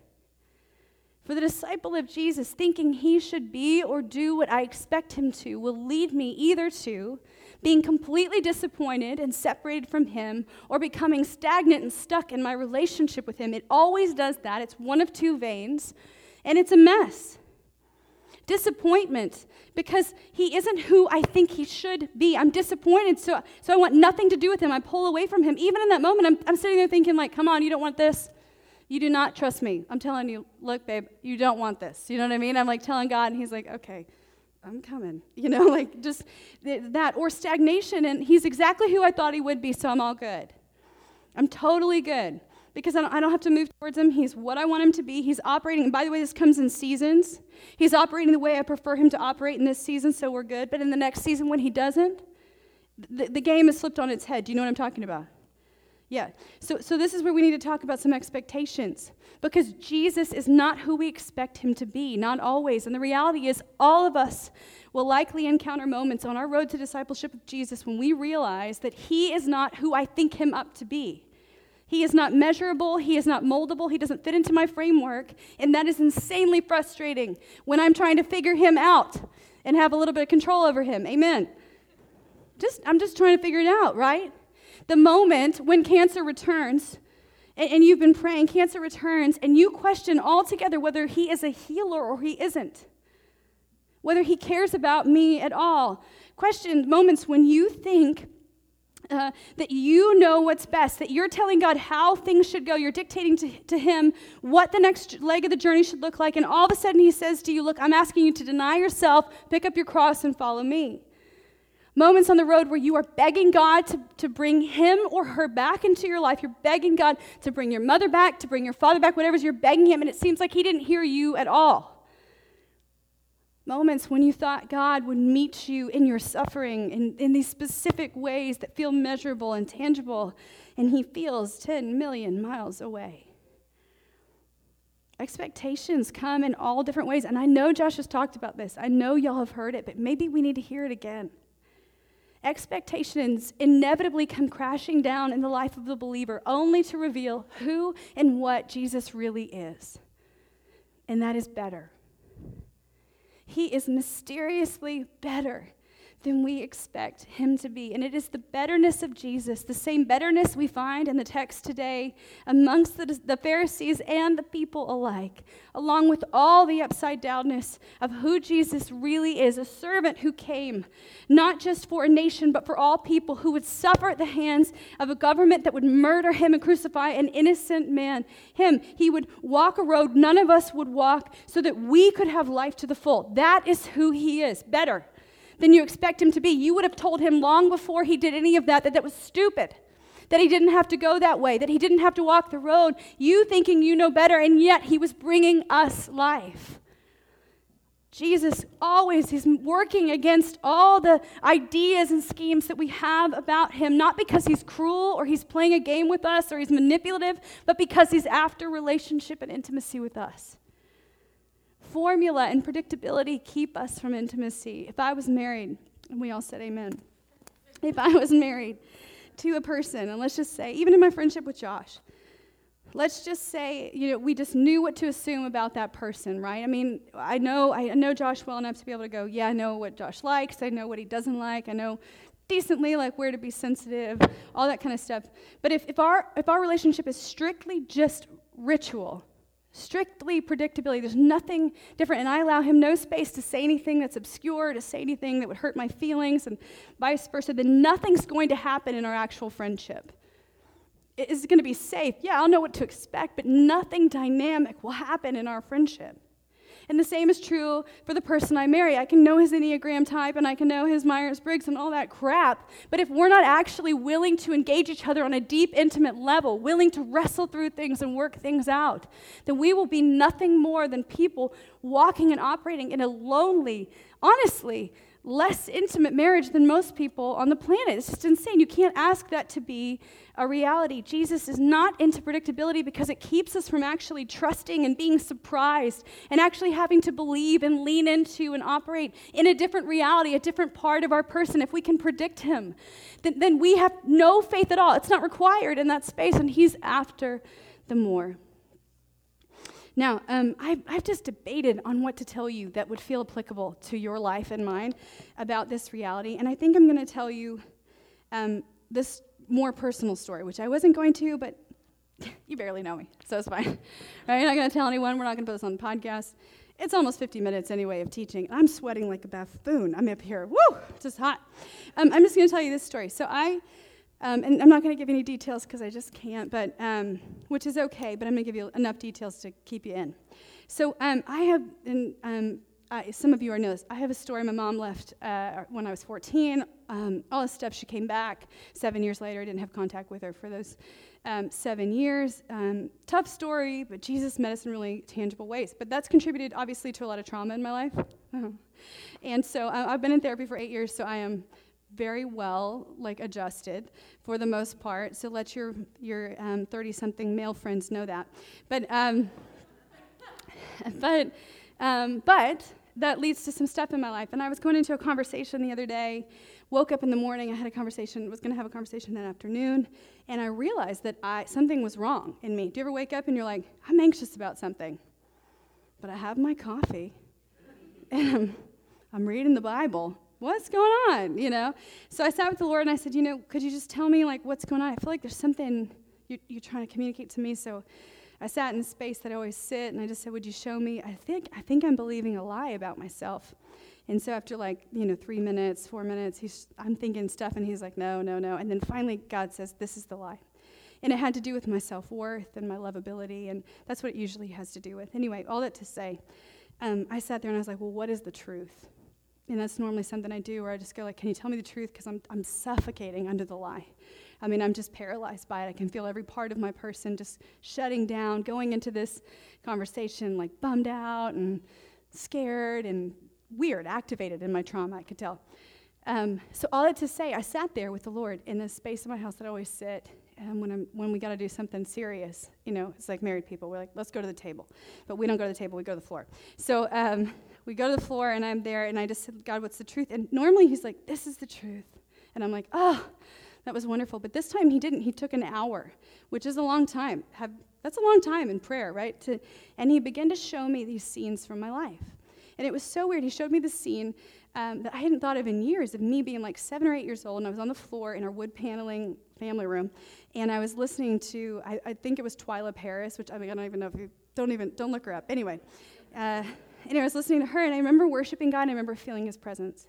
For the disciple of Jesus, thinking he should be or do what I expect him to, will lead me either to being completely disappointed and separated from him, or becoming stagnant and stuck in my relationship with him. It always does that. It's one of two veins, and it's a mess. Disappointment, because he isn't who I think he should be. I'm disappointed, so, so I want nothing to do with him. I pull away from him. Even in that moment, I'm, I'm sitting there thinking, like, come on, you don't want this. You do not trust me. I'm telling you, look, babe, you don't want this. You know what I mean? I'm like telling God, and he's like, okay, I'm coming. You know, like just that. Or stagnation, and he's exactly who I thought he would be, so I'm all good. I'm totally good because I don't, I don't have to move towards him. He's what I want him to be. He's operating, and by the way, this comes in seasons. He's operating the way I prefer him to operate in this season, so we're good. But in the next season when he doesn't, the, the game is flipped on its head. Do you know what I'm talking about? Yeah, so so this is where we need to talk about some expectations, because Jesus is not who we expect him to be, not always. And the reality is all of us will likely encounter moments on our road to discipleship of Jesus when we realize that he is not who I think him up to be. He is not measurable. He is not moldable. He doesn't fit into my framework, and that is insanely frustrating when I'm trying to figure him out and have a little bit of control over him. Amen. Just I'm just trying to figure it out, right? The moment when cancer returns, and you've been praying, cancer returns, and you question altogether whether he is a healer or he isn't, whether he cares about me at all. Question moments when you think uh, that you know what's best, that you're telling God how things should go, you're dictating to, to him what the next leg of the journey should look like, and all of a sudden he says to you, look, I'm asking you to deny yourself, pick up your cross, and follow me. Moments on the road where you are begging God to, to bring him or her back into your life. You're begging God to bring your mother back, to bring your father back, whatever's you're begging him, and it seems like he didn't hear you at all. Moments when you thought God would meet you in your suffering in, in these specific ways that feel measurable and tangible, and he feels ten million miles away. Expectations come in all different ways, and I know Josh has talked about this. I know y'all have heard it, but maybe we need to hear it again. Expectations inevitably come crashing down in the life of the believer, only to reveal who and what Jesus really is. And that is better. He is mysteriously better than we expect him to be. And it is the betterness of Jesus, the same betterness we find in the text today amongst the, the Pharisees and the people alike, along with all the upside-downness of who Jesus really is, a servant who came not just for a nation but for all people, who would suffer at the hands of a government that would murder him and crucify an innocent man. Him, he would walk a road none of us would walk so that we could have life to the full. That is who he is, better than you expect him to be. You would have told him long before he did any of that that that was stupid, that he didn't have to go that way, that he didn't have to walk the road, you thinking you know better, and yet he was bringing us life. Jesus always, he's working against all the ideas and schemes that we have about him, not because he's cruel or he's playing a game with us or he's manipulative, but because he's after relationship and intimacy with us. Formula and predictability keep us from intimacy. If I was married, and we all said amen, if I was married to a person, and let's just say, even in my friendship with Josh, let's just say, you know, we just knew what to assume about that person, right? I mean, I know I know Josh well enough to be able to go, yeah, I know what Josh likes, I know what he doesn't like, I know decently like where to be sensitive, all that kind of stuff. But if, if our if our relationship is strictly just ritual, strictly predictability, there's nothing different, and I allow him no space to say anything that's obscure, to say anything that would hurt my feelings, and vice versa, then nothing's going to happen in our actual friendship. It's going to be safe. Yeah, I'll know what to expect, but nothing dynamic will happen in our friendship. And the same is true for the person I marry. I can know his Enneagram type, and I can know his Myers-Briggs and all that crap, but if we're not actually willing to engage each other on a deep, intimate level, willing to wrestle through things and work things out, then we will be nothing more than people walking and operating in a lonely, honestly, less intimate marriage than most people on the planet. It's just insane. You can't ask that to be a reality. Jesus is not into predictability because it keeps us from actually trusting and being surprised and actually having to believe and lean into and operate in a different reality, a different part of our person. If we can predict him, then, then we have no faith at all. It's not required in that space, and he's after the more. Now, um, I've, I've just debated on what to tell you that would feel applicable to your life and mine about this reality, and I think I'm going to tell you um, this more personal story, which I wasn't going to, but you barely know me, so it's fine. Right? I'm not going to tell anyone. We're not going to put this on the podcast. It's almost fifty minutes anyway of teaching. I'm sweating like a buffoon. I'm up here. Woo! It's just hot. Um, I'm just going to tell you this story. So I... Um, and I'm not going to give any details because I just can't, but um, which is okay, but I'm going to give you enough details to keep you in. So um, I have, and um, I, some of you already know this, I have a story. My mom left uh, when I was fourteen. Um, all this stuff, she came back seven years later. I didn't have contact with her for those um, seven years. Um, tough story, but Jesus met us in really tangible ways. But that's contributed, obviously, to a lot of trauma in my life. And so uh, I've been in therapy for eight years, so I am very well, like, adjusted for the most part. So let your your um, thirty-something male friends know that. But um, but um, but that leads to some stuff in my life. And I was going into a conversation the other day. Woke up in the morning. I had a conversation. Was going to have a conversation that afternoon. And I realized that I something was wrong in me. Do you ever wake up and you're like, I'm anxious about something, but I have my coffee and I'm, I'm reading the Bible. What's going on, you know? So I sat with the Lord and I said, you know, could you just tell me, like, what's going on? I feel like there's something you're, you're trying to communicate to me. So I sat in a space that I always sit, and I just said, would you show me? I think I think I'm believing a lie about myself. And so after, like, you know, three minutes, four minutes, he's, I'm thinking stuff, and he's like, no, no, no. And then finally God says, this is the lie. And it had to do with my self-worth and my lovability, and that's what it usually has to do with. Anyway, all that to say, um, I sat there and I was like, well, what is the truth? And that's normally something I do where I just go, like, can you tell me the truth? Because I'm I'm suffocating under the lie. I mean, I'm just paralyzed by it. I can feel every part of my person just shutting down, going into this conversation, like, bummed out and scared and weird, activated in my trauma, I could tell. Um, so all that to say, I sat there with the Lord in this space of my house that I always sit. And when I'm, when we got to do something serious, you know, it's like married people. We're like, let's go to the table. But we don't go to the table. We go to the floor. So um, we go to the floor, and I'm there, and I just said, God, what's the truth? And normally he's like, this is the truth. And I'm like, oh, that was wonderful. But this time he didn't. He took an hour, which is a long time. Have, that's a long time in prayer, right? To, and he began to show me these scenes from my life. And it was so weird. He showed me the scene um, that I hadn't thought of in years, of me being like seven or eight years old, and I was on the floor in our wood paneling family room, and I was listening to, I, I think it was Twyla Paris, which I mean, I don't even know if you, don't even, don't look her up. Anyway, uh, and I was listening to her, and I remember worshiping God, and I remember feeling his presence.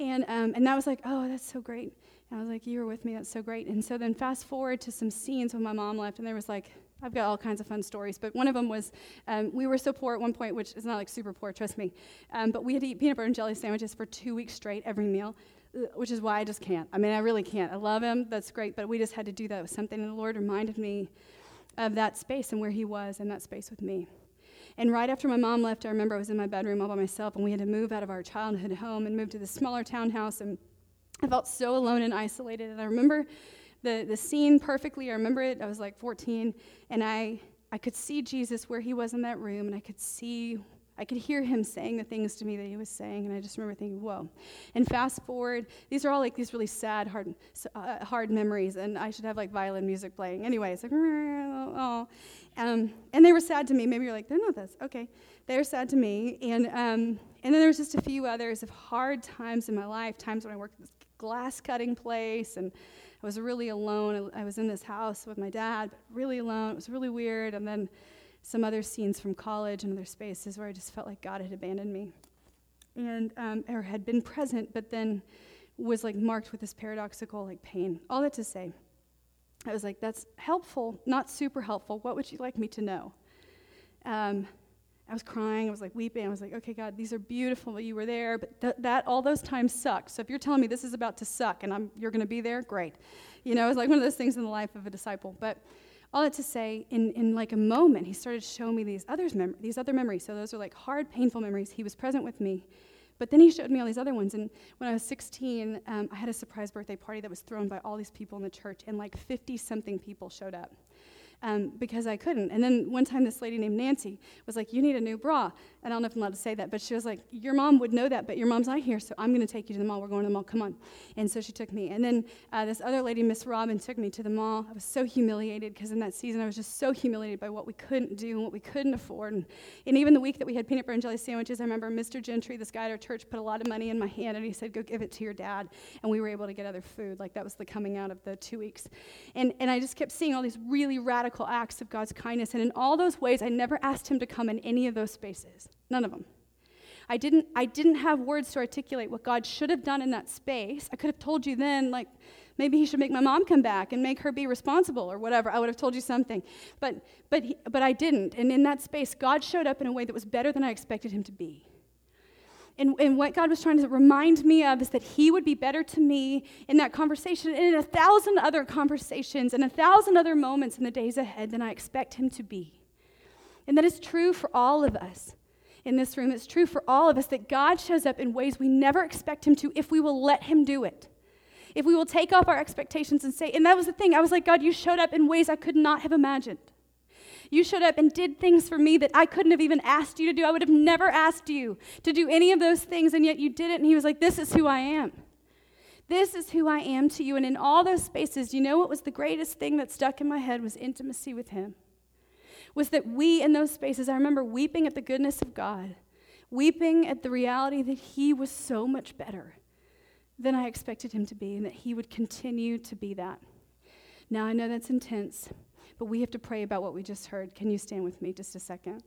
And um, and I was like, oh, that's so great. And I was like, you were with me, that's so great. And so then fast forward to some scenes when my mom left, and there was like, I've got all kinds of fun stories, but one of them was um, we were so poor at one point, which is not like super poor, trust me, um, but we had to eat peanut butter and jelly sandwiches for two weeks straight every meal, which is why I just can't. I mean, I really can't. I love him. That's great, but we just had to do that with something, and the Lord reminded me of that space and where he was in that space with me. And right after my mom left, I remember I was in my bedroom all by myself, and we had to move out of our childhood home and move to this smaller townhouse, and I felt so alone and isolated, and I remember The the scene perfectly. I remember it. I was like fourteen, and I, I could see Jesus where he was in that room, and I could see, I could hear him saying the things to me that he was saying, and I just remember thinking, whoa. And fast forward, these are all like these really sad, hard uh, hard memories, and I should have like violin music playing. Anyway, it's like, oh. Um, and they were sad to me. Maybe you're like, they're not this. Okay. They were sad to me, and, um, and then there was just a few others of hard times in my life, times when I worked at this glass cutting place, and I was really alone. I, I was in this house with my dad, but really alone. It was really weird. And then some other scenes from college and other spaces where I just felt like God had abandoned me and um, or had been present, but then was like marked with this paradoxical like pain. All that to say, I was like, that's helpful, not super helpful. What would you like me to know? Um, I was crying. I was like weeping. I was like, okay, God, these are beautiful. You were there, but th- that all those times sucked. So if you're telling me this is about to suck and I'm you're going to be there, great. You know, it was like one of those things in the life of a disciple. But all that to say, in in like a moment, he started showing me these others mem- these other memories. So those are like hard, painful memories. He was present with me, But then he showed me all these other ones, and when I was sixteen, um, I had a surprise birthday party that was thrown by all these people in the church, and like fifty-something people showed up um, because I couldn't. And then one time, this lady named Nancy was like, you need a new bra, and I don't know if I'm allowed to say that, but she was like, your mom would know that, but your mom's not here, so I'm going to take you to the mall. We're going to the mall. Come on. And so she took me. And then uh, this other lady, Miss Robin, took me to the mall. I was so humiliated because in that season, I was just so humiliated by what we couldn't do and what we couldn't afford. And, and even the week that we had peanut butter and jelly sandwiches, I remember Mister Gentry, this guy at our church, put a lot of money in my hand, and he said, go give it to your dad. And we were able to get other food. Like, that was the coming out of the two weeks. And, and I just kept seeing all these really radical acts of God's kindness. And in all those ways, I never asked him to come in any of those spaces. None of them. I didn't I didn't have words to articulate what God should have done in that space. I could have told you then, like, maybe he should make my mom come back and make her be responsible or whatever. I would have told you something. But but he, but I didn't. And in that space, God showed up in a way that was better than I expected him to be. And, and what God was trying to remind me of is that he would be better to me in that conversation and in a thousand other conversations and a thousand other moments in the days ahead than I expect him to be. And that is true for all of us. In this room, it's true for all of us that God shows up in ways we never expect him to if we will let him do it. If we will take off our expectations and say, and that was the thing, I was like, God, you showed up in ways I could not have imagined. You showed up and did things for me that I couldn't have even asked you to do. I would have never asked you to do any of those things, and yet you did it, and he was like, this is who I am. This is who I am to you. And in all those spaces, you know what was the greatest thing that stuck in my head was intimacy with him. Was that we in those spaces, I remember weeping at the goodness of God, weeping at the reality that he was so much better than I expected him to be and that he would continue to be that. Now I know that's intense, but we have to pray about what we just heard. Can you stand with me just a second?